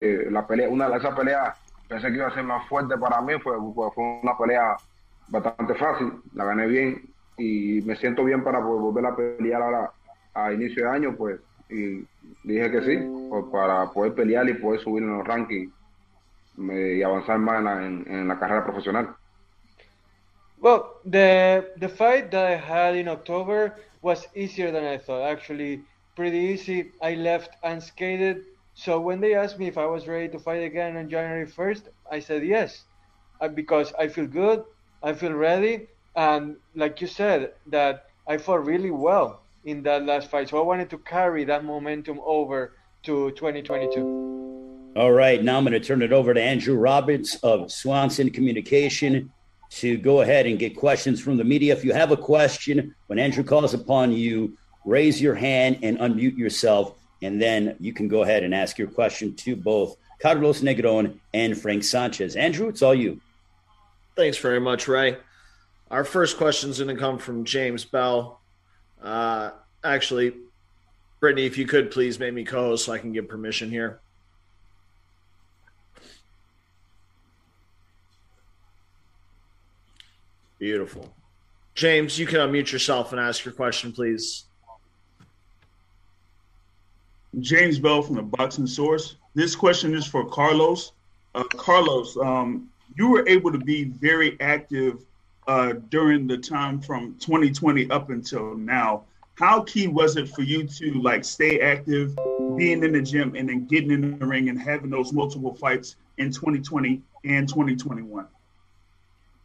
la pelea, una de esas peleas pensé que iba a ser más fuerte para mí, fue una pelea bastante fácil, la gané bien y me siento bien para poder volver a pelear ahora a inicio de año, pues, y dije que sí, pues, para poder pelear y poder subir en los rankings y avanzar más en la carrera profesional. Well, the fight that I had in October was easier than I thought, actually pretty easy. I left unscathed, so when they asked me if I was ready to fight again on January 1st, I said yes, because I feel good, I feel ready, and like you said, that I fought really well in that last fight, so I wanted to carry that momentum over to 2022. All right, now I'm going to turn it over to Andrew Roberts of Swanson Communication to go ahead and get questions from the media. If you have a question, when Andrew calls upon you, raise your hand and unmute yourself, and then you can go ahead and ask your question to both Carlos Negron and Frank Sanchez. Andrew, it's all you. Thanks very much, Ray. Our first question is going to come from James Bell. Actually, Brittany, if you could please make me co-host so I can give permission here. Beautiful. James, you can unmute yourself and ask your question, please. James Bell from the Boxing Source. This question is for Carlos. Carlos, you were able to be very active during the time from 2020 up until now. How key was it for you to stay active, being in the gym, and then getting in the ring and having those multiple fights in 2020 and 2021?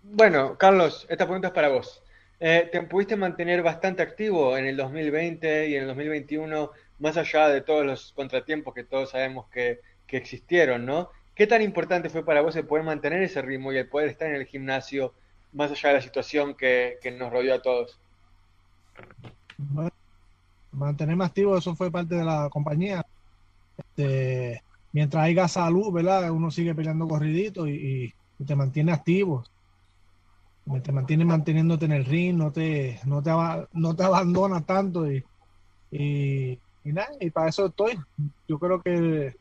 Bueno, Carlos, esta pregunta es para vos. Te pudiste mantener bastante activo en el 2020 y en el 2021, más allá de todos los contratiempos que todos sabemos que existieron, ¿no? ¿Qué tan importante fue para vos el poder mantener ese ritmo y el poder estar en el gimnasio, más allá de la situación que nos rodeó a todos? Bueno, mantenerme activo, eso fue parte de la compañía. Mientras haya salud, ¿verdad? Uno sigue peleando corridito y te mantiene activo. Te mantiene manteniéndote en el ring, no te abandona tanto y nada, y para eso estoy. Yo creo que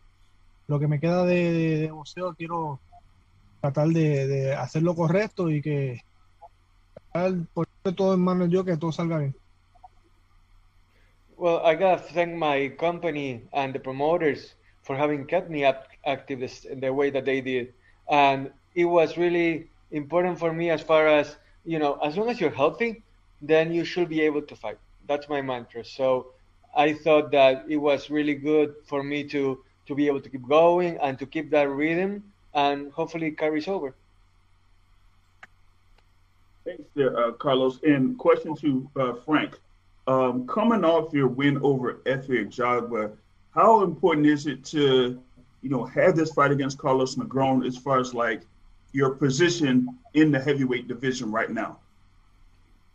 lo que me queda de boxeo quiero tratar de hacer lo correcto y que poner todo en manos yo, que todo salga bien. Well, I gotta thank my company and the promoters for having kept me active the way that they did, and it was really important for me, as far as, you know, as long as you're healthy, then you should be able to fight. That's my mantra. So I thought that it was really good for me to be able to keep going and to keep that rhythm, and hopefully it carries over. Thanks there, Carlos. And question to Frank. Coming off your win over Efe Ajagba, how important is it to, have this fight against Carlos Negron as far as your position in the heavyweight division right now?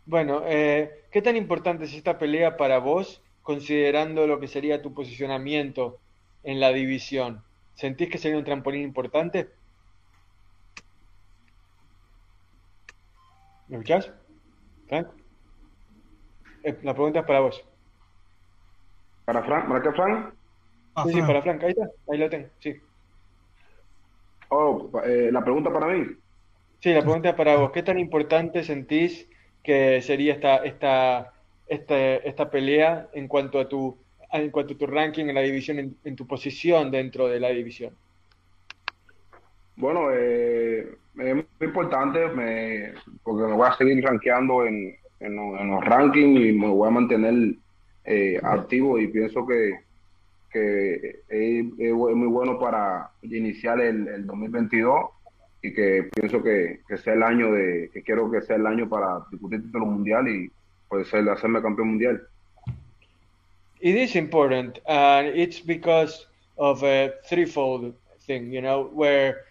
Bueno, ¿qué tan importante es esta pelea para vos, considerando lo que sería tu posicionamiento en la división? ¿Sentís que sería un trampolín importante? ¿Me escuchás, Frank? La pregunta es para vos. ¿Para Frank? ¿Para qué, Frank? Sí, para Frank. Ahí está. Ahí lo tengo, sí. Oh, la pregunta para mí. Sí, la pregunta para vos. ¿Qué tan importante sentís que sería esta pelea en cuanto a tu ranking en la división, en tu posición dentro de la división? Bueno, es muy importante porque me voy a seguir rankeando en los rankings y me voy a mantener activo, y pienso que es muy bueno para iniciar el 2022, y que pienso que sea el año que quiero que sea el año para disputar el título mundial y pues hacerme campeón mundial. It is important, and it's because of a threefold thing, where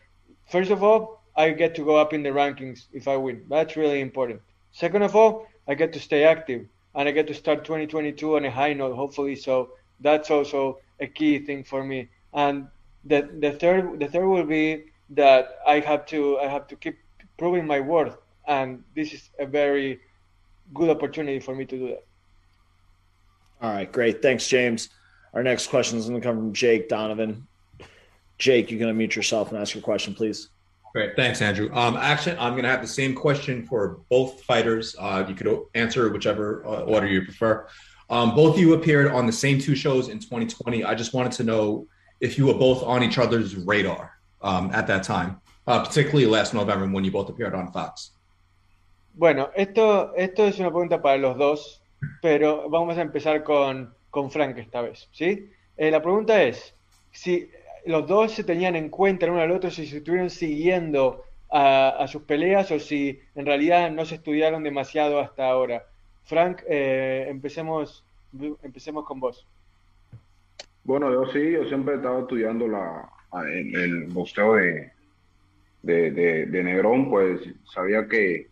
first of all, I get to go up in the rankings if I win. That's really important. Second of all, I get to stay active, and I get to start 2022 on a high note, hopefully, so that's also a key thing for me. And the third will be that I have to keep proving my worth, and this is a very good opportunity for me to do that. All right, great. Thanks, James. Our next question is going to come from Jake Donovan. Jake, you're going to mute yourself and ask your question, please. Great. Thanks, Andrew. Actually, I'm going to have the same question for both fighters. You could answer whichever order you prefer. Both of you appeared on the same two shows in 2020. I just wanted to know if you were both on each other's radar at that time, particularly last November when you both appeared on Fox. Bueno, esto es una pregunta para los dos, pero vamos a empezar con Frank esta vez, ¿sí? La pregunta es si los dos se tenían en cuenta el uno al otro, si se estuvieron siguiendo a sus peleas o si en realidad no se estudiaron demasiado hasta ahora. Frank, empecemos con vos. Bueno, yo sí, yo siempre he estado estudiando el boxeo de Negrón, pues sabía que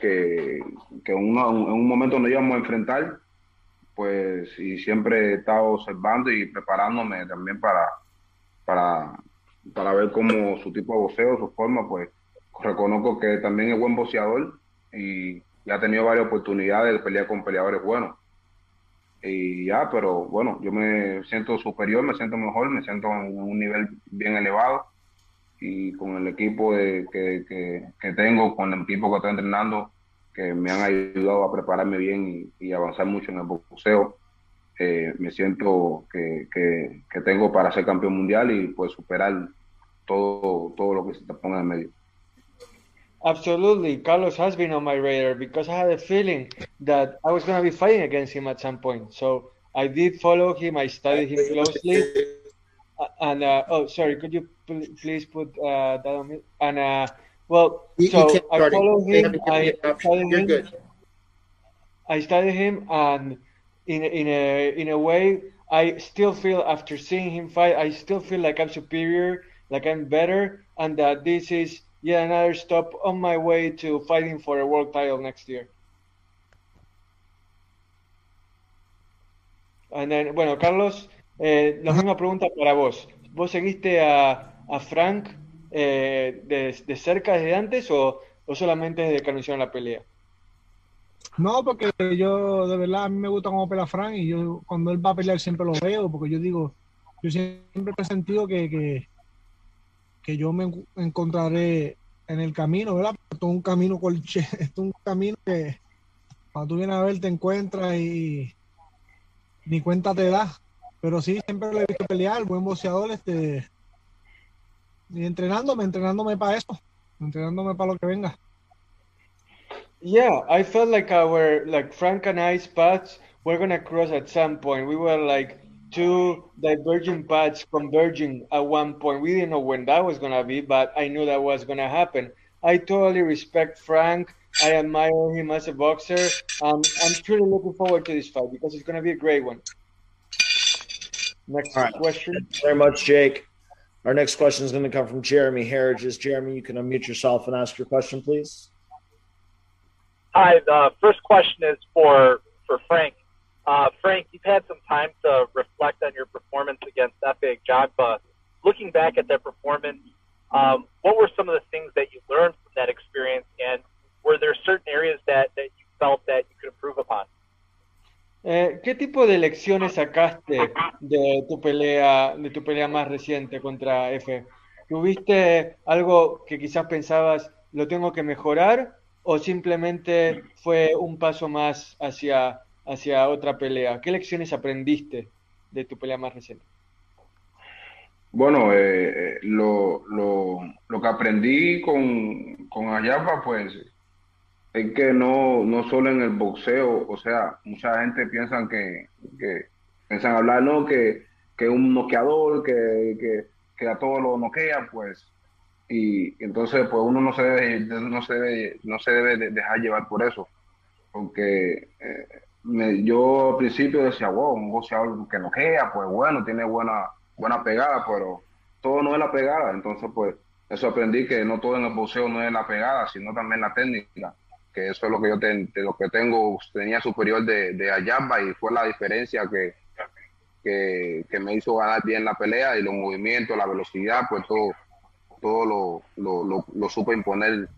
en un momento nos íbamos a enfrentar, pues, y siempre he estado observando y preparándome también para ver cómo su tipo de boxeo, su forma, pues reconozco que también es buen boxeador y ha tenido varias oportunidades de pelear con peleadores buenos. Y ya, pero bueno, yo me siento superior, me siento mejor, me siento en un nivel bien elevado. Y con el equipo que tengo, con el equipo que estoy entrenando, que me han ayudado a prepararme bien y avanzar mucho en el boxeo, me siento que tengo para ser campeón mundial y pues superar todo lo que se te ponga en medio. Absolutely. Carlos has been on my radar because I had a feeling that I was going to be fighting against him at some point. So I did follow him. I studied him closely. And, oh, sorry, could you please put that on me? And, well, so I follow him. I studied him, and in a way, I still feel after seeing him fight, I still feel like I'm superior, like I'm better, and that this is yet another stop on my way to fighting for a world title next year. And then, bueno, Carlos, la misma pregunta para vos. ¿Vos seguiste a Frank de cerca desde antes o solamente desde que anunció la pelea? No, porque yo, de verdad, a mí me gusta cómo pelea Frank y yo cuando él va a pelear siempre lo veo, porque yo digo, yo siempre he sentido que yo me encontraré en el camino, ¿verdad? Esto es un camino, que cuando tú vienes a ver te encuentras y ni cuenta te das. Pero sí, siempre lo he visto pelear, buen boxeador, y entrenándome para eso, entrenándome para lo que venga. Yeah, I felt like Frank and I's paths were gonna cross at some point. We were like two diverging paths converging at one point. We didn't know when that was gonna be, but I knew that was gonna happen. I totally respect Frank. I admire him as a boxer. I'm truly looking forward to this fight because it's gonna be a great one. Next question. Thank you very much, Jake. Our next question is going to come from Jeremy Harridges. Jeremy, you can unmute yourself and ask your question, please. Hi. The first question is for Frank. Frank, you've had some time to reflect on your performance against Efe Ajagba. Looking back at that performance, what were some of the things that you learned from that experience, and were there certain areas that you felt that you could improve upon? ¿Qué tipo de lecciones sacaste de tu pelea más reciente contra Efe? ¿Tuviste algo que quizás pensabas, lo tengo que mejorar, o simplemente fue un paso más hacia otra pelea? ¿Qué lecciones aprendiste de tu pelea más reciente? Bueno, lo que aprendí con Ajagba, pues, es que no solo en el boxeo, o sea, mucha gente piensa que piensan hablar, no, que un noqueador, que a todos los noquea, pues, y entonces pues uno no se debe dejar llevar por eso, porque yo al principio decía, wow, un boxeador que noquea, pues bueno, tiene buena pegada, pero todo no es la pegada, entonces pues eso aprendí, que no todo en el boxeo no es la pegada, sino también la técnica. Que eso es lo que yo tenía superior de Ajagba, y fue la diferencia que me hizo ganar bien la pelea, y los movimientos, la velocidad, pues todo lo supe imponer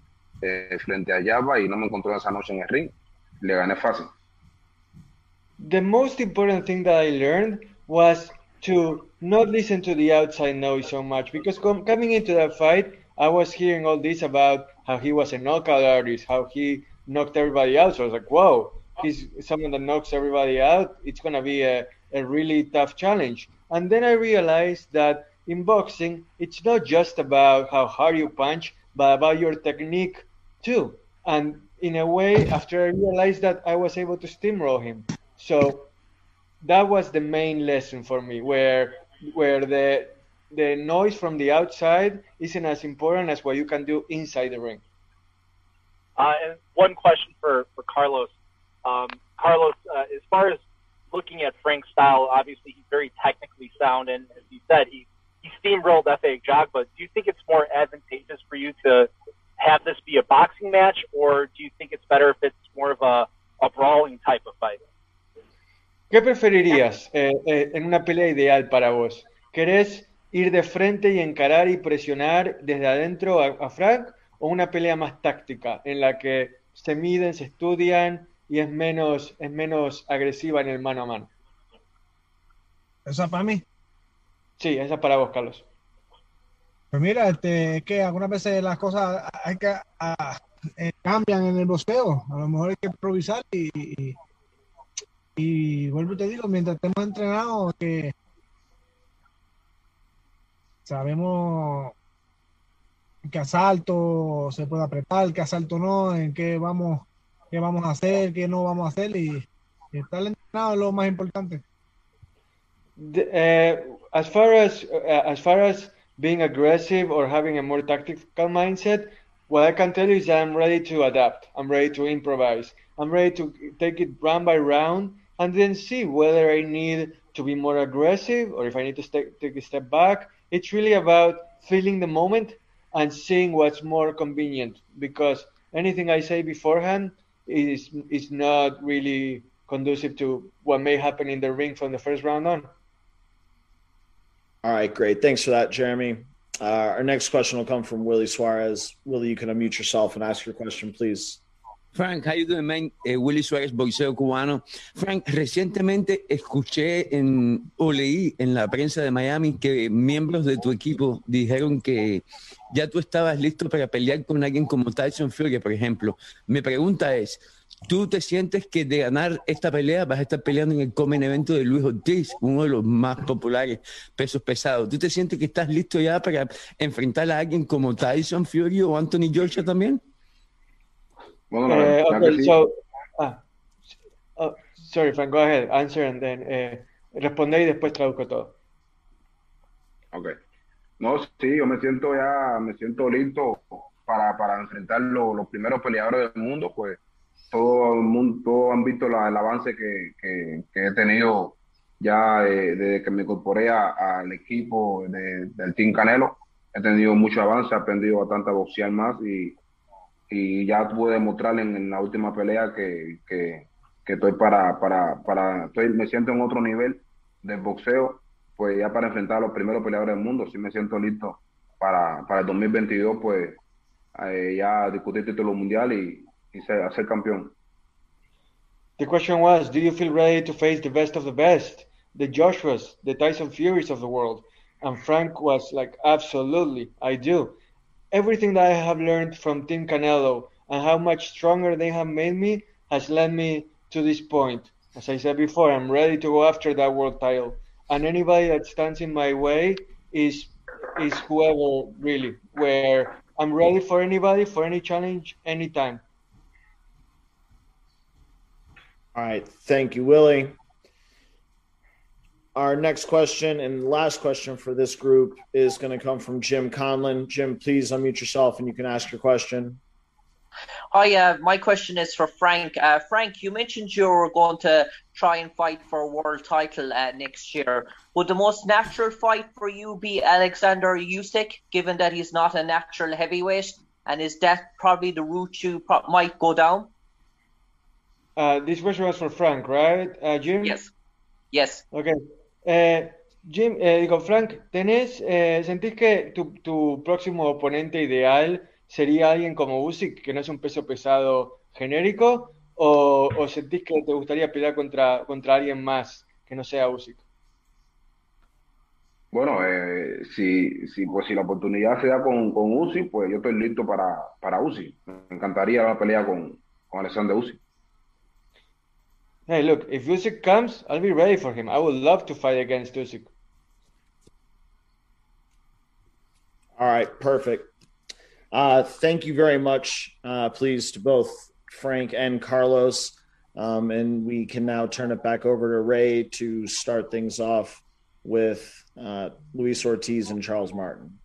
frente a Ajagba, y no me encontró esa noche en el ring. Le gané fácil. The most important thing that I learned was to not listen to the outside noise so much, because coming into that fight, I was hearing all this about how he was a knockout artist, how he knocked everybody out. So I was like, whoa, he's someone that knocks everybody out. It's going to be a really tough challenge. And then I realized that in boxing, it's not just about how hard you punch, but about your technique too. And in a way, after I realized that, I was able to steamroll him. So that was the main lesson for me, where the noise from the outside isn't as important as what you can do inside the ring. And one question for Carlos. Carlos, as far as looking at Frank's style, obviously he's very technically sound, and as you said, he steamrolled Efe Ajagba. Do you think it's more advantageous for you to have this be a boxing match, or do you think it's better if it's more of a brawling type of fight? ¿Qué preferirías en una pelea ideal para vos? ¿Querés ir de frente y encarar y presionar desde adentro a Frank, o una pelea más táctica en la que se miden, se estudian y es menos agresiva en el mano a mano? ¿Esa para mí? Sí, esa para vos, Carlos. Pues mira, que algunas veces las cosas hay que cambian en el boxeo. A lo mejor hay que improvisar y vuelvo y te digo, mientras estemos entrenados, que sabemos en qué asalto se puede apretar, qué asalto no, en qué vamos a hacer, qué no vamos a hacer, y estar entrenado es lo más importante. As far as being aggressive or having a more tactical mindset, what I can tell you is that I'm ready to adapt. I'm ready to improvise. I'm ready to take it round by round and then see whether I need to be more aggressive or if I need to take a step back. It's really about feeling the moment and seeing what's more convenient, because anything I say beforehand is not really conducive to what may happen in the ring from the first round on. All right, great. Thanks for that, Jeremy. Our next question will come from Willie Suarez. Willie, you can unmute yourself and ask your question, please. Frank, how you doing, man? Willie Suarez, boxeo cubano. Frank, recientemente escuché o leí en la prensa de Miami que miembros de tu equipo dijeron que ya tú estabas listo para pelear con alguien como Tyson Fury, por ejemplo. Mi pregunta es, ¿tú te sientes que de ganar esta pelea vas a estar peleando en el Comen Evento de Luis Ortiz, uno de los más populares pesos pesados? ¿Tú te sientes que estás listo ya para enfrentar a alguien como Tyson Fury o Anthony Joshua también? Sorry, Frank, go ahead, answer, and then responder y después traduzco todo. Okay. No, sí, yo me siento listo para enfrentar los primeros peleadores del mundo, pues todo han visto el avance que he tenido ya desde que me incorporé al equipo del Team Canelo. He tenido mucho avance, he aprendido bastante a boxear más y ya pude demostrar en la última pelea que estoy me siento en otro nivel del boxeo, pues ya para enfrentar a los primeros peleadores del mundo. Sí me siento listo para el 2022, pues ya discutir título mundial y ser campeón. The question was, do you feel ready to face the best of the best, the Joshuas, the Tyson Furies of the world? And Frank was like, absolutely, I do. Everything that I have learned from Team Canelo and how much stronger they have made me has led me to this point. As I said before, I'm ready to go after that world title. And anybody that stands in my way is whoever, really, where I'm ready for anybody, for any challenge, anytime. All right. Thank you, Willie. Our next question and last question for this group is going to come from Jim Conlon. Jim, please unmute yourself and you can ask your question. Hi, my question is for Frank. Frank, you mentioned you were going to try and fight for a world title next year. Would the most natural fight for you be Alexander Usyk, given that he's not a natural heavyweight? And is that probably the route you might go down? This question was for Frank, right, Jim? Yes. Okay. Jim, digo, Frank, ¿sentís que tu próximo oponente ideal sería alguien como Usyk, que no es un peso pesado genérico, o sentís que te gustaría pelear contra alguien más que no sea Usyk? Bueno, pues si la oportunidad se da con Usyk, pues yo estoy listo para Usyk. Me encantaría la pelea con Alexander Usyk. Hey, look, if Usyk comes, I'll be ready for him. I would love to fight against Usyk. All right, perfect. Thank you very much, please, to both Frank and Carlos. And we can now turn it back over to Ray to start things off with Luis Ortiz and Charles Martin.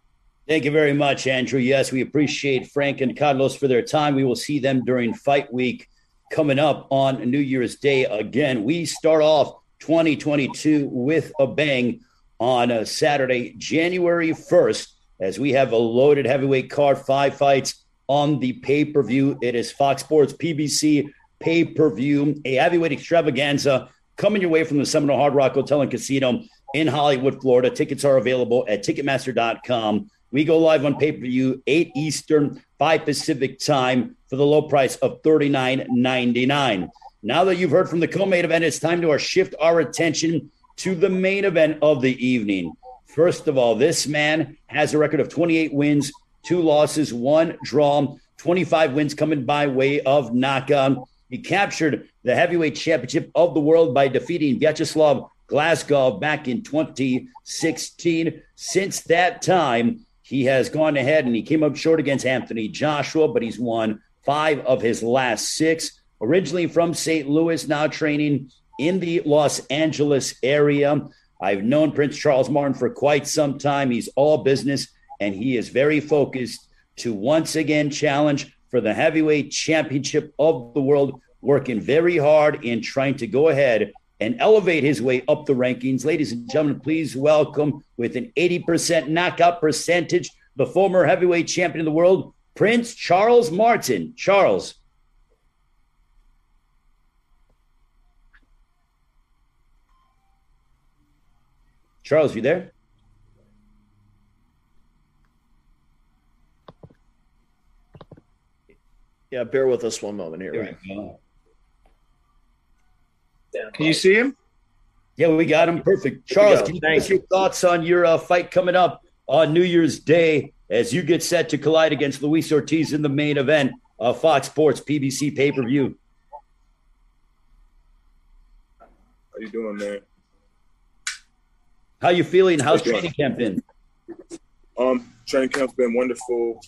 Thank you very much, Andrew. Yes, we appreciate Frank and Carlos for their time. We will see them during fight week coming up on New Year's Day again. We start off 2022 with a bang on a Saturday, January 1st, as we have a loaded heavyweight card, 5 fights on the pay-per-view. It is Fox Sports PBC pay-per-view, a heavyweight extravaganza coming your way from the Seminole Hard Rock Hotel and Casino in Hollywood, Florida. Tickets are available at Ticketmaster.com. We go live on pay-per-view, 8 Eastern, 5 Pacific time for the low price of $39.99. Now that you've heard from the co-main event, it's time to shift our attention to the main event of the evening. First of all, this man has a record of 28 wins, 2 losses, 1 draw, 25 wins coming by way of knockout. He captured the heavyweight championship of the world by defeating Vyacheslav Glazkov back in 2016. Since that time, he has gone ahead and he came up short against Anthony Joshua, but he's won 5 of his last 6. Originally from St. Louis, now training in the Los Angeles area. I've known Prince Charles Martin for quite some time. He's all business, and he is very focused to once again challenge for the heavyweight championship of the world, working very hard in trying to go ahead and elevate his way up the rankings. Ladies and gentlemen, please welcome, with an 80% knockout percentage, the former heavyweight champion of the world, Prince Charles Martin. Charles. Charles, you there? Yeah, bear with us one moment here. There we go. Can you see him? Yeah, we got him. Perfect. Charles, can you give us your thoughts on your fight coming up on New Year's Day as you get set to collide against Luis Ortiz in the main event of Fox Sports PBC pay-per-view? How you doing, man? How you feeling? How's training camp been? Training camp's been wonderful.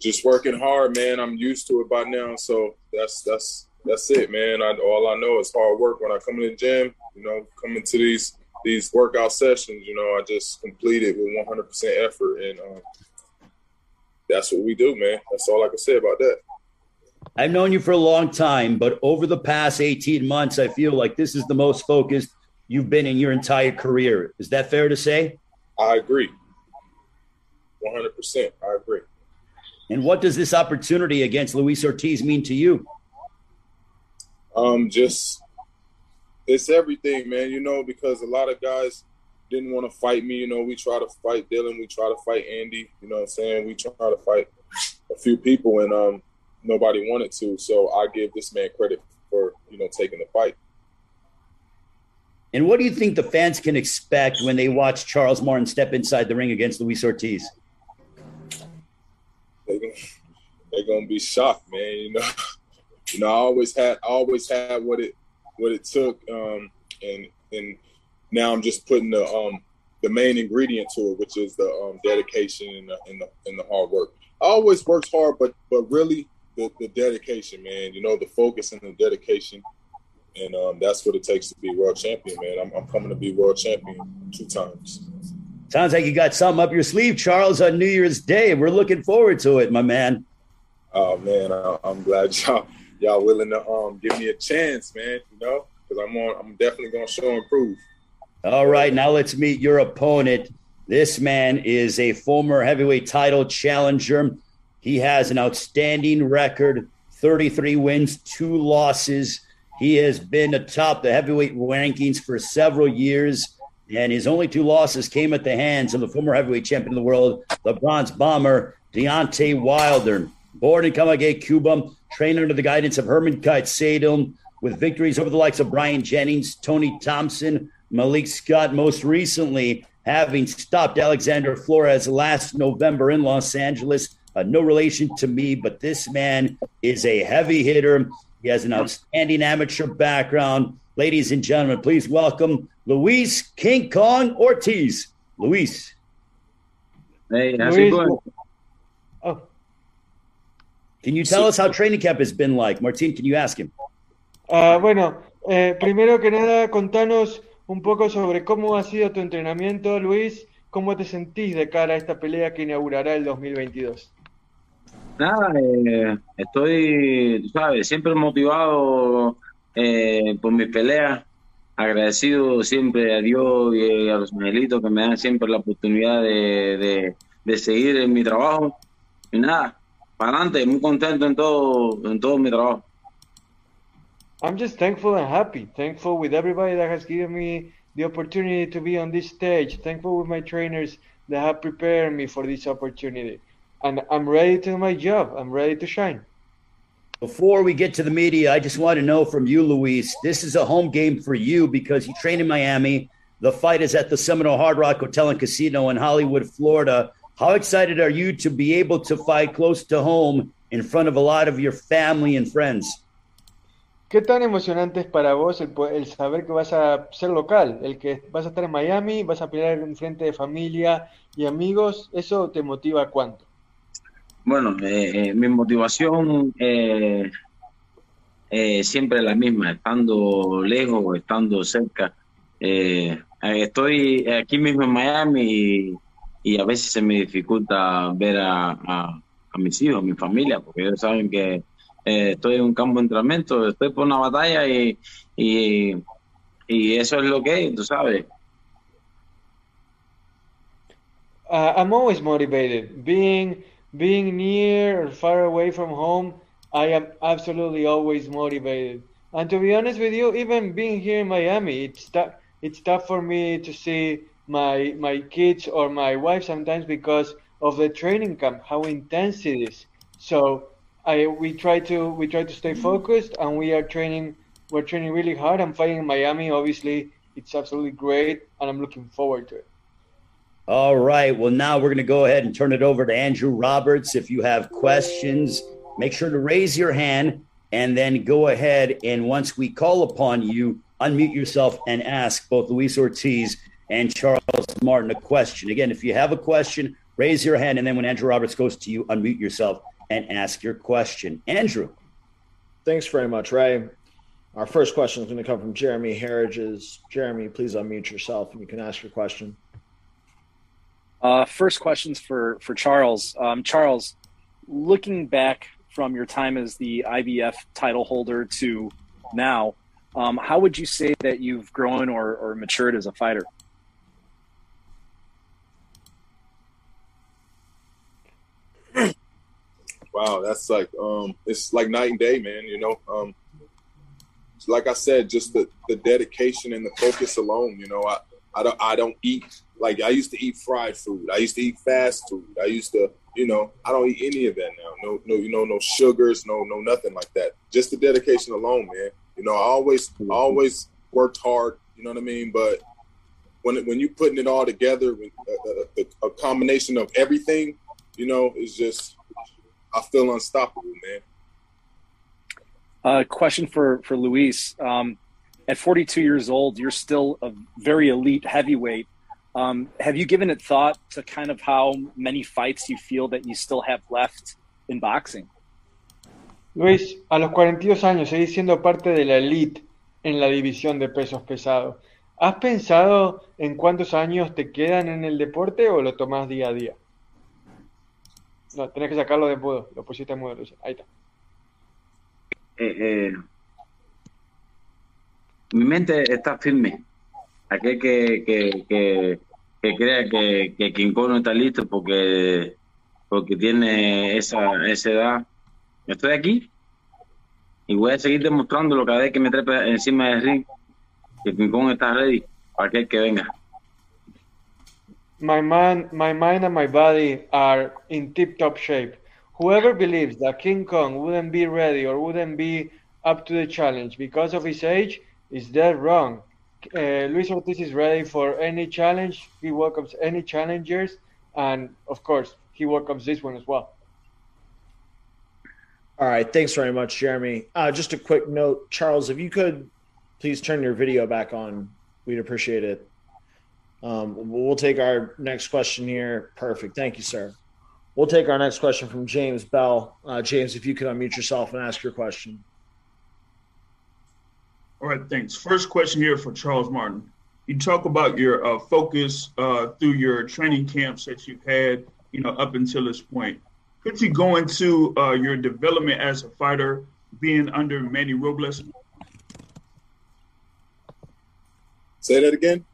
Just working hard, man. I'm used to it by now, so that's it, man. All I know is hard work. When I come to the gym, coming to these workout sessions, I just complete it with 100% effort, and that's what we do, man. That's all I can say about that. I've known you for a long time, but over the past 18 months, I feel like this is the most focused you've been in your entire career. Is that fair to say? I agree. 100%. I agree. And what does this opportunity against Luis Ortiz mean to you? It's everything, man, because a lot of guys didn't want to fight me. We try to fight Dylan. We try to fight Andy. You know what I'm saying? We try to fight a few people, and nobody wanted to. So I give this man credit for, taking the fight. And what do you think the fans can expect when they watch Charles Martin step inside the ring against Luis Ortiz? They're going to be shocked, man, I always had what it took, and now I'm just putting the main ingredient to it, which is the dedication and the hard work. I always worked hard, but really the dedication, man. The focus and the dedication, and that's what it takes to be world champion, man. I'm coming to be world champion 2 times. Sounds like you got something up your sleeve, Charles, on New Year's Day. We're looking forward to it, my man. Oh man, I'm glad y'all willing to give me a chance, man, because I'm definitely going to show and prove. All right, now let's meet your opponent. This man is a former heavyweight title challenger. He has an outstanding record, 33 wins, 2 losses. He has been atop the heavyweight rankings for several years, and his only 2 losses came at the hands of the former heavyweight champion of the world, the Bronze Bomber, Deontay Wilder. Born in Camagüey, Cuba, trained under the guidance of Herman Kite Sadum, with victories over the likes of Brian Jennings, Tony Thompson, Malik Scott most recently having stopped Alexander Flores last November in Los Angeles. No relation to me, but this man is a heavy hitter. He has an outstanding amateur background. Ladies and gentlemen, please welcome Luis King Kong Ortiz. Luis. Hey, how's it going? Oh. Can you tell us how training camp has been like? Martín, can you ask him? Primero que nada, contanos un poco sobre cómo ha sido tu entrenamiento, Luis. ¿Cómo te sentís de cara a esta pelea que inaugurará el 2022? Nada, estoy, sabes, siempre motivado por mis peleas, agradecido siempre a Dios y a los angelitos que me dan siempre la oportunidad de seguir en mi trabajo. Y nada, para adelante, muy contento en todo mi trabajo. I'm just thankful and happy. Thankful with everybody that has given me the opportunity to be on this stage. Thankful with my trainers that have prepared me for this opportunity. And I'm ready to do my job. I'm ready to shine. Before we get to the media, I just want to know from you, Luis, this is a home game for you because you train in Miami. The fight is at the Seminole Hard Rock Hotel and Casino in Hollywood, Florida. How excited are you to be able to fight close to home in front of a lot of your family and friends? ¿Qué tan emocionante es para vos el saber que vas a ser local, el que vas a estar en Miami, vas a pelear en frente de familia y amigos? ¿Eso te motiva cuánto? Bueno, mi motivación siempre es la misma, estando lejos, estando cerca. Estoy aquí mismo en Miami y a veces se me dificulta ver a mis hijos, a mi familia, porque ellos saben que estoy en un campo de entrenamiento, estoy por una batalla y eso es lo que es, tú sabes. I'm always motivated. Being near or far away from home, I am absolutely always motivated. And to be honest with you, even being here in Miami, it's tough for me to see my kids or my wife sometimes because of the training camp, how intense it is. So we try to stay focused, and we're training really hard. I'm fighting in Miami, obviously. It's absolutely great, and I'm looking forward to it. All right, well, now we're going to go ahead and turn it over to Andrew Roberts. If you have questions, make sure to raise your hand, and then go ahead and once we call upon you, unmute yourself and ask both Luis Ortiz and Charles Martin a question. Again, if you have a question, raise your hand, and then when Andrew Roberts goes to you, unmute yourself and ask your question. Andrew. Thanks very much, Ray. Our first question is going to come from Jeremy Harridges. Jeremy, please unmute yourself and you can ask your question. First question's for Charles. Charles, looking back from your time as the IBF title holder to now, how would you say that you've grown or matured as a fighter? Wow, that's like it's like night and day, man. You know, like I said, just the dedication and the focus alone. You know, I don't eat like I used to eat fried food. I used to eat fast food. I used to, you know, I don't eat any of that now. No, you know, no sugars, no nothing like that. Just the dedication alone, man. You know, I always worked hard. You know what I mean? But when you're putting it all together, a combination of everything, you know, it's just. I feel unstoppable, man. Question for Luis. At 42 years old, you're still a very elite heavyweight. Have you given it thought to kind of how many fights you feel that you still have left in boxing? Luis, a los 42 años, seguís siendo parte de la elite en la división de pesos pesados. ¿Has pensado en cuántos años te quedan en el deporte o lo tomás día a día? No, tenés que sacarlo de mudo. Lo pusiste en mudo, Luis. Ahí está. Mi mente está firme. Aquel que crea que King Kong no está listo porque tiene esa edad. Estoy aquí y voy a seguir demostrándolo cada vez que me trepa encima del ring que King Kong está ready para aquel que venga. My mind and my body are in tip-top shape. Whoever believes that King Kong wouldn't be ready or wouldn't be up to the challenge because of his age is dead wrong. Luis Ortiz is ready for any challenge. He welcomes any challengers, and of course, he welcomes this one as well. All right, thanks very much, Jeremy. Just a quick note, Charles, if you could please turn your video back on, we'd appreciate it. We'll take our next question here. Perfect. Thank you, sir. We'll take our next question from James Bell. James, if you could unmute yourself and ask your question. All right, thanks. First question here for Charles Martin. You talk about your focus through your training camps that you've had, you know, up until this point. Could you go into your development as a fighter being under Manny Robles? Say that again.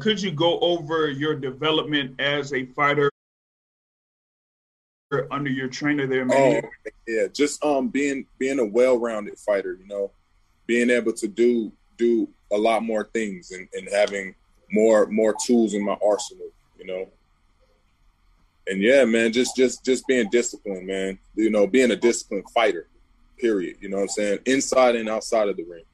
Could you go over your development as a fighter under your trainer there, Manny? Oh, yeah, just being a well-rounded fighter, you know, being able to do a lot more things and having more tools in my arsenal, you know. And yeah, man, just being disciplined, man. You know, being a disciplined fighter, period. You know what I'm saying? Inside and outside of the ring.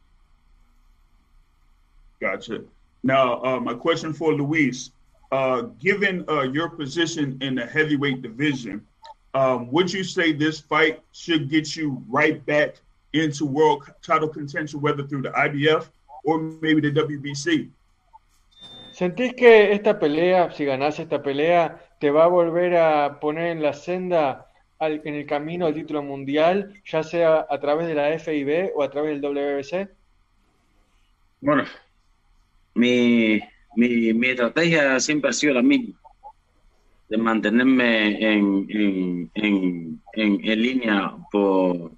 Gotcha. Now, my question for Luis, given your position in the heavyweight division, would you say this fight should get you right back into world title contention, whether through the IBF or maybe the WBC? ¿Sentís que esta pelea, si ganás esta pelea, te va a volver a poner en la senda, en el camino al título mundial, ya sea a través de la FIB o a través del WBC? Bueno, mi estrategia siempre ha sido la misma, de mantenerme en línea por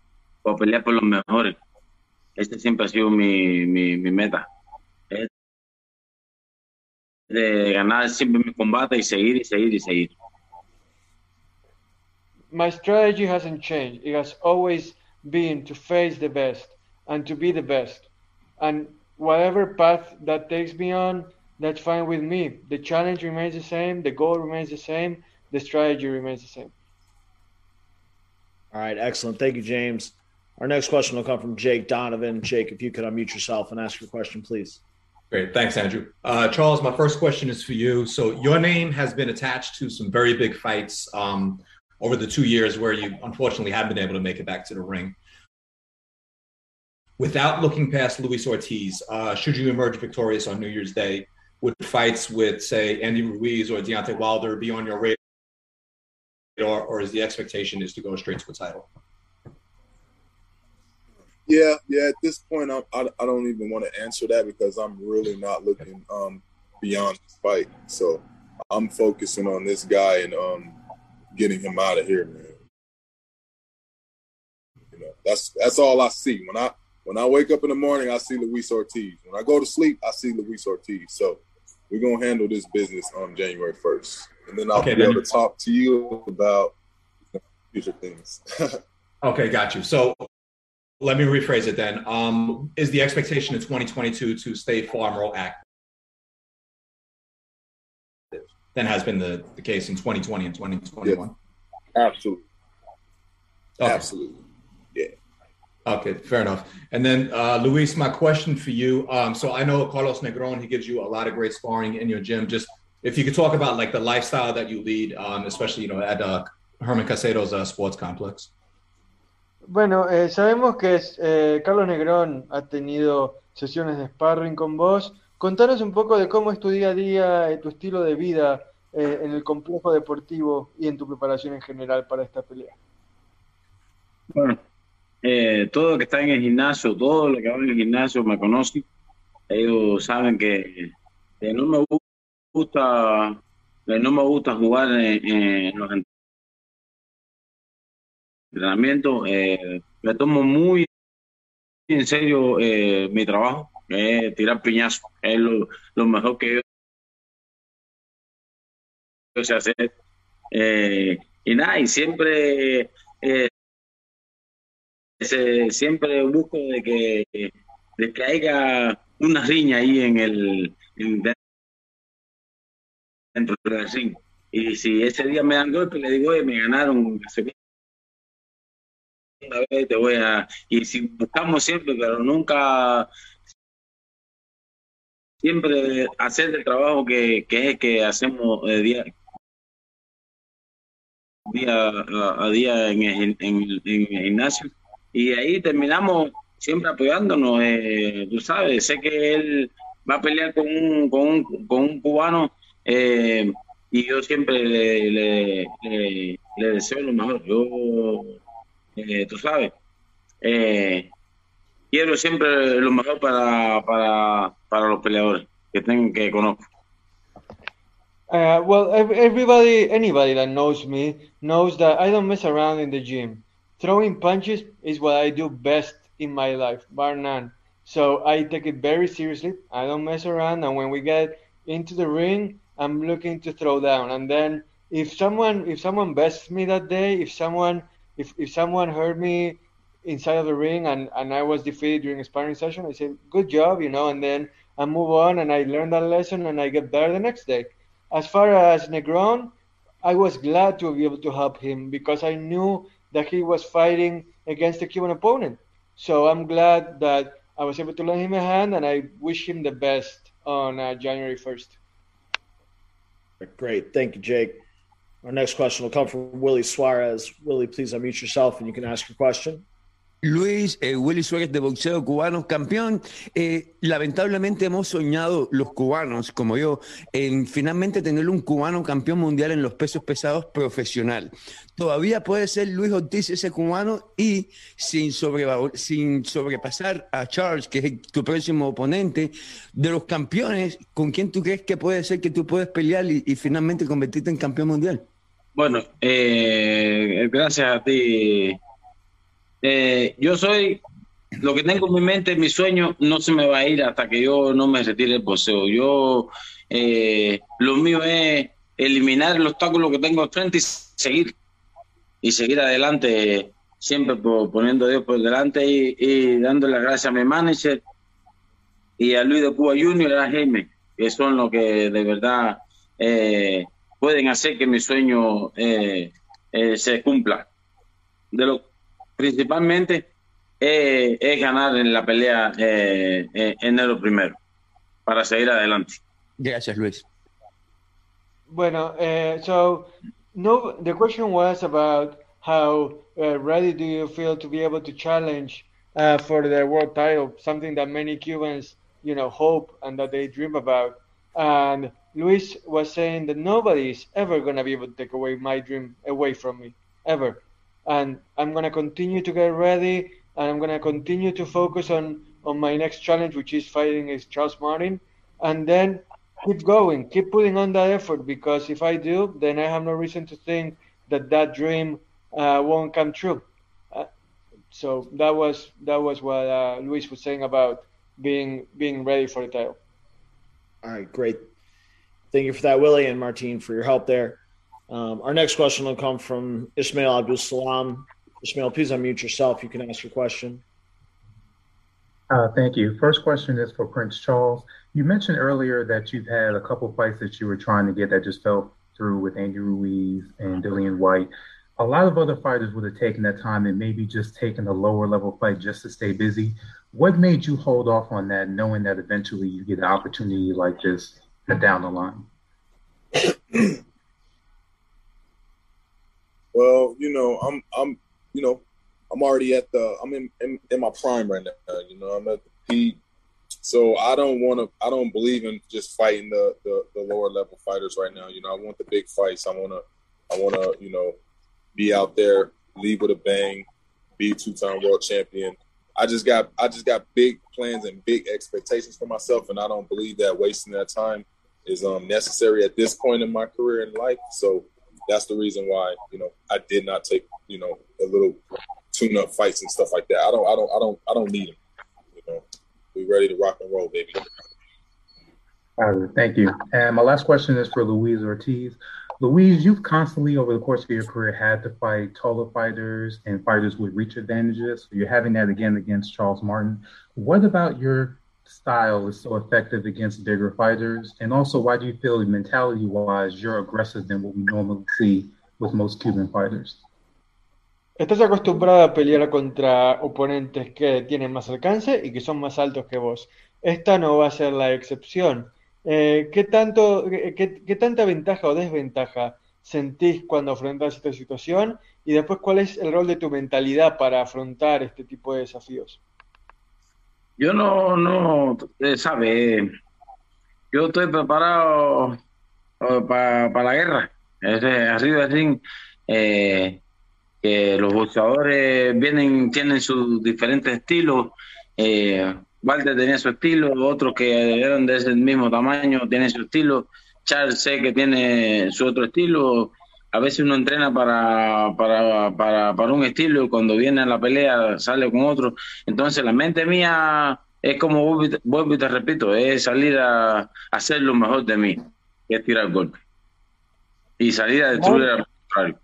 pelear por los mejores. Este siempre ha sido mi meta. De ganar siempre mi combate y seguir y seguir y seguir. My strategy hasn't changed. It has always been to face the best and to be the best. And whatever path that takes me on, that's fine with me. The challenge remains the same. The goal remains the same. The strategy remains the same. All right, excellent. Thank you, James. Our next question will come from Jake Donovan. Jake, if you could unmute yourself and ask your question, please. Great. Thanks, Andrew. Charles, my first question is for you. So your name has been attached to some very big fights over the 2 years where you unfortunately haven't been able to make it back to the ring. Without looking past Luis Ortiz, should you emerge victorious on New Year's Day, would fights with, say, Andy Ruiz or Deontay Wilder be on your radar, or is the expectation is to go straight to a title? Yeah. At this point, I don't even want to answer that because I'm really not looking beyond this fight. So I'm focusing on this guy and getting him out of here, man. You know, that's all I see. When I wake up in the morning, I see Luis Ortiz. When I go to sleep, I see Luis Ortiz. So we're gonna handle this business on January 1st, and then I'll be able to talk to you about future things. Okay, got you. So. Let me rephrase it then. Is the expectation in 2022 to stay far more active than has been the case in 2020 and 2021? Yeah. Absolutely. Okay. Absolutely. Yeah. Okay, fair enough. And then, Luis, my question for you. So I know Carlos Negron, he gives you a lot of great sparring in your gym. Just if you could talk about like the lifestyle that you lead, especially, you know, at Herman Casado's sports complex. Bueno, sabemos que Carlos Negrón ha tenido sesiones de sparring con vos. Contanos un poco de cómo es tu día a día, tu estilo de vida en el complejo deportivo y en tu preparación en general para esta pelea. Bueno, todo lo que está en el gimnasio, todo lo que va en el gimnasio me conoce. Ellos saben que no me gusta jugar en los entrenamiento, me tomo muy en serio mi trabajo, tirar piñazo, es lo mejor que yo sé hacer. Y nada, y siempre, siempre busco de que haya una riña ahí dentro del ring. Y si ese día me dan golpe, le digo, oye, me ganaron, una vez te voy a, y si buscamos siempre, pero nunca siempre hacer el trabajo que es el que hacemos día a día en el gimnasio, y ahí terminamos siempre apoyándonos. Tú sabes, sé que él va a pelear con un cubano, y yo siempre le deseo lo mejor. Yo, tú sabes, quiero siempre lo mejor para los peleadores que conozco. Well, anybody that knows me knows that I don't mess around in the gym. Throwing punches is what I do best in my life, bar none. So I take it very seriously. I don't mess around, and when we get into the ring, I'm looking to throw down. And then if someone bests me that day, if someone hurt me inside of the ring and I was defeated during a sparring session, I say, good job, and then I move on and I learn that lesson and I get better the next day. As far as Negron, I was glad to be able to help him because I knew that he was fighting against a Cuban opponent. So I'm glad that I was able to lend him a hand, and I wish him the best on January 1st. Great. Thank you, Jake. Our next question will come from Willie Suarez. Willie, please unmute yourself and you can ask your question. Luis, Willy Suárez de boxeo cubano, campeón. Lamentablemente hemos soñado los cubanos, como yo, en finalmente tener un cubano campeón mundial en los pesos pesados profesional. Todavía puede ser Luis Ortiz ese cubano, y sin sobrepasar a Charles, que es tu próximo oponente, de los campeones, ¿con quién tú crees que puede ser que tú puedes pelear y finalmente convertirte en campeón mundial? Bueno, gracias a ti. Yo soy lo que tengo en mi mente, mi sueño no se me va a ir hasta que yo no me retire del boxeo. Yo lo mío es eliminar el obstáculo que tengo enfrente y seguir adelante, siempre poniendo a Dios por delante y dando las gracias a mi manager y a Luis de Cuba Junior y a Jaime, que son los que de verdad pueden hacer que mi sueño se cumpla. Principalmente es ganar en la pelea enero primero para seguir adelante. Gracias, Luis. Bueno, so the question was about how ready do you feel to be able to challenge for the world title, something that many Cubans, hope and that they dream about. And Luis was saying that nobody is ever going to be able to take away my dream away from me, ever. And I'm going to continue to get ready, and I'm going to continue to focus on my next challenge, which is fighting is Charles Martin, and then keep going, keep putting on that effort, because if I do, then I have no reason to think that dream won't come true. So that was what Luis was saying about being ready for the title. All right, great. Thank you for that, Willie, and Martin for your help there. Our next question will come from Ismail Abdul Salam. Ismail, please unmute yourself. You can ask your question. Thank you. First question is for Prince Charles. You mentioned earlier that you've had a couple fights that you were trying to get that just fell through with Andy Ruiz and Dillian White. A lot of other fighters would have taken that time and maybe just taken a lower level fight just to stay busy. What made you hold off on that, knowing that eventually you get an opportunity like this down the line? Well, I'm already in my prime right now. I'm at the peak, so I don't believe in just fighting the lower level fighters right now. I want the big fights. I wanna, be out there, leave with a bang, be 2-time world champion. I just got big plans and big expectations for myself, and I don't believe that wasting that time is necessary at this point in my career and life. So. That's the reason why, I did not take, a little tune-up fights and stuff like that. I don't need them. We ready to rock and roll, baby. Thank you. And my last question is for Luis Ortiz. Luis, you've constantly over the course of your career had to fight taller fighters and fighters with reach advantages. So you're having that again against Charles Martin. What about your style is so effective against bigger fighters, and also why do you feel mentality-wise you're aggressive than what we normally see with most Cuban fighters? Estás acostumbrado a pelear contra oponentes que tienen más alcance y que son más altos que vos. Esta no va a ser la excepción. ¿Qué tanta ventaja o desventaja sentís cuando afrontás esta situación? Y después, ¿cuál es el rol de tu mentalidad para afrontar este tipo de desafíos? Yo no, yo estoy preparado para la guerra. Así que los boxeadores tienen sus diferentes estilos. Walter tenía su estilo, otros que eran de ese mismo tamaño tienen su estilo, Charles sé que tiene su otro estilo. A veces uno entrena para un estilo y cuando viene a la pelea sale con otro. Entonces la mente mía es como, vuelvo y te repito, es salir a hacer lo mejor de mí, que es tirar golpe y salir a destruir al contrario.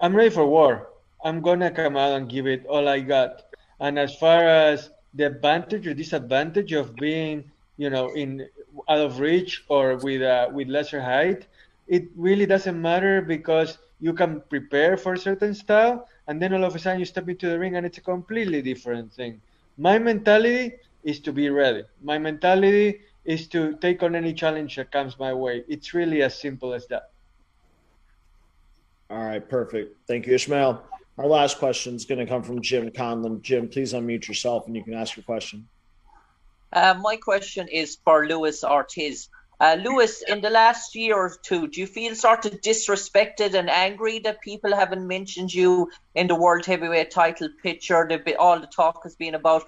I'm ready for war. I'm gonna come out and give it all I got. And as far as the advantage or disadvantage of being, in out of reach or with lesser height, it really doesn't matter because you can prepare for a certain style, and then all of a sudden you step into the ring and it's a completely different thing. My mentality is to be ready. My mentality is to take on any challenge that comes my way. It's really as simple as that. All right, perfect. Thank you, Ishmael. Our last question is going to come from Jim Conlon. Jim, please unmute yourself and you can ask your question. My question is for Luis Ortiz. Luis, in the last year or two, do you feel sort of disrespected and angry that people haven't mentioned you in the world heavyweight title picture? All the talk has been about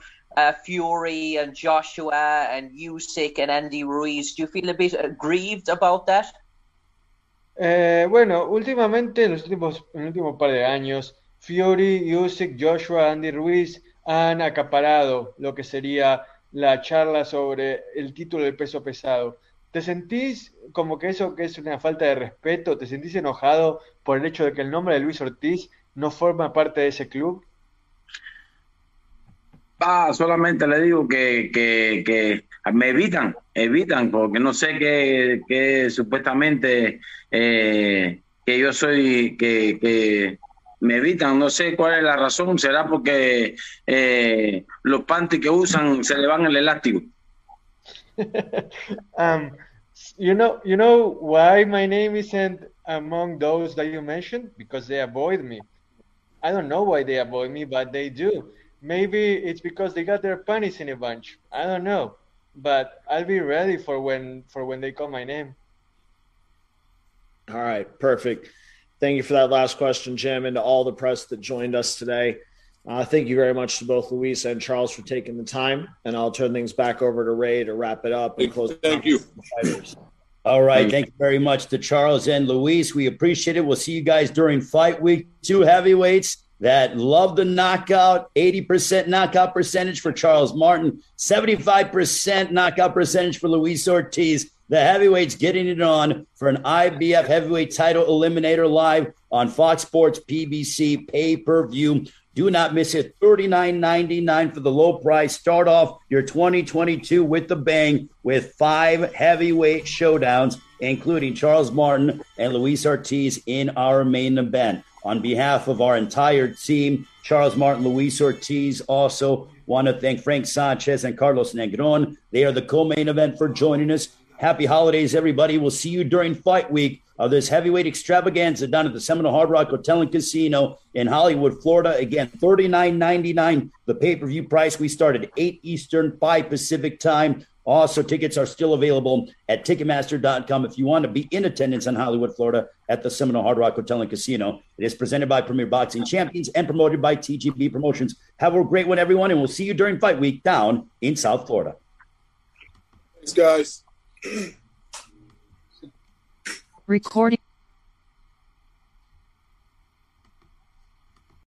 Fury and Joshua and Usyk and Andy Ruiz. Do you feel a bit aggrieved about that? Últimamente, en los últimos par de años, Fury, Usyk, Joshua, Andy Ruiz han acaparado lo que sería la charla sobre el título del peso pesado. ¿Te sentís como que eso que es una falta de respeto? ¿Te sentís enojado por el hecho de que el nombre de Luis Ortiz no forma parte de ese club? Solamente le digo que me evitan, porque no sé que supuestamente que yo soy, que me evitan, no sé cuál es la razón. Será porque los panties que usan se le van el elástico. You know why my name isn't among those that you mentioned? Because they avoid me. I don't know why they avoid me, but they do. Maybe it's because they got their panties in a bunch. I don't know, but I'll be ready for when they call my name. All right, perfect. Thank you for that last question, Jim, and to all the press that joined us today. Thank you very much to both Luis and Charles for taking the time, and I'll turn things back over to Ray to wrap it up and close. Thank you. All right, thank you very much to Charles and Luis. We appreciate it. We'll see you guys during Fight Week 2 heavyweights. That love the knockout, 80% knockout percentage for Charles Martin, 75% knockout percentage for Luis Ortiz. The heavyweights getting it on for an IBF heavyweight title eliminator live on Fox Sports PBC pay-per-view. Do not miss it. $39.99 for the low price. Start off your 2022 with the bang with 5 heavyweight showdowns, including Charles Martin and Luis Ortiz in our main event. On behalf of our entire team, Charles Martin, Luis Ortiz, also want to thank Frank Sanchez and Carlos Negron. They are the co-main event for joining us. Happy holidays, everybody. We'll see you during Fight Week of this heavyweight extravaganza down at the Seminole Hard Rock Hotel and Casino in Hollywood, Florida. Again, $39.99, the pay-per-view price. We start at 8 Eastern, 5 Pacific time. Also, tickets are still available at Ticketmaster.com if you want to be in attendance in Hollywood, Florida at the Seminole Hard Rock Hotel and Casino. It is presented by Premier Boxing Champions and promoted by TGB Promotions. Have a great one, everyone, and we'll see you during Fight Week down in South Florida. Thanks, guys. Recording.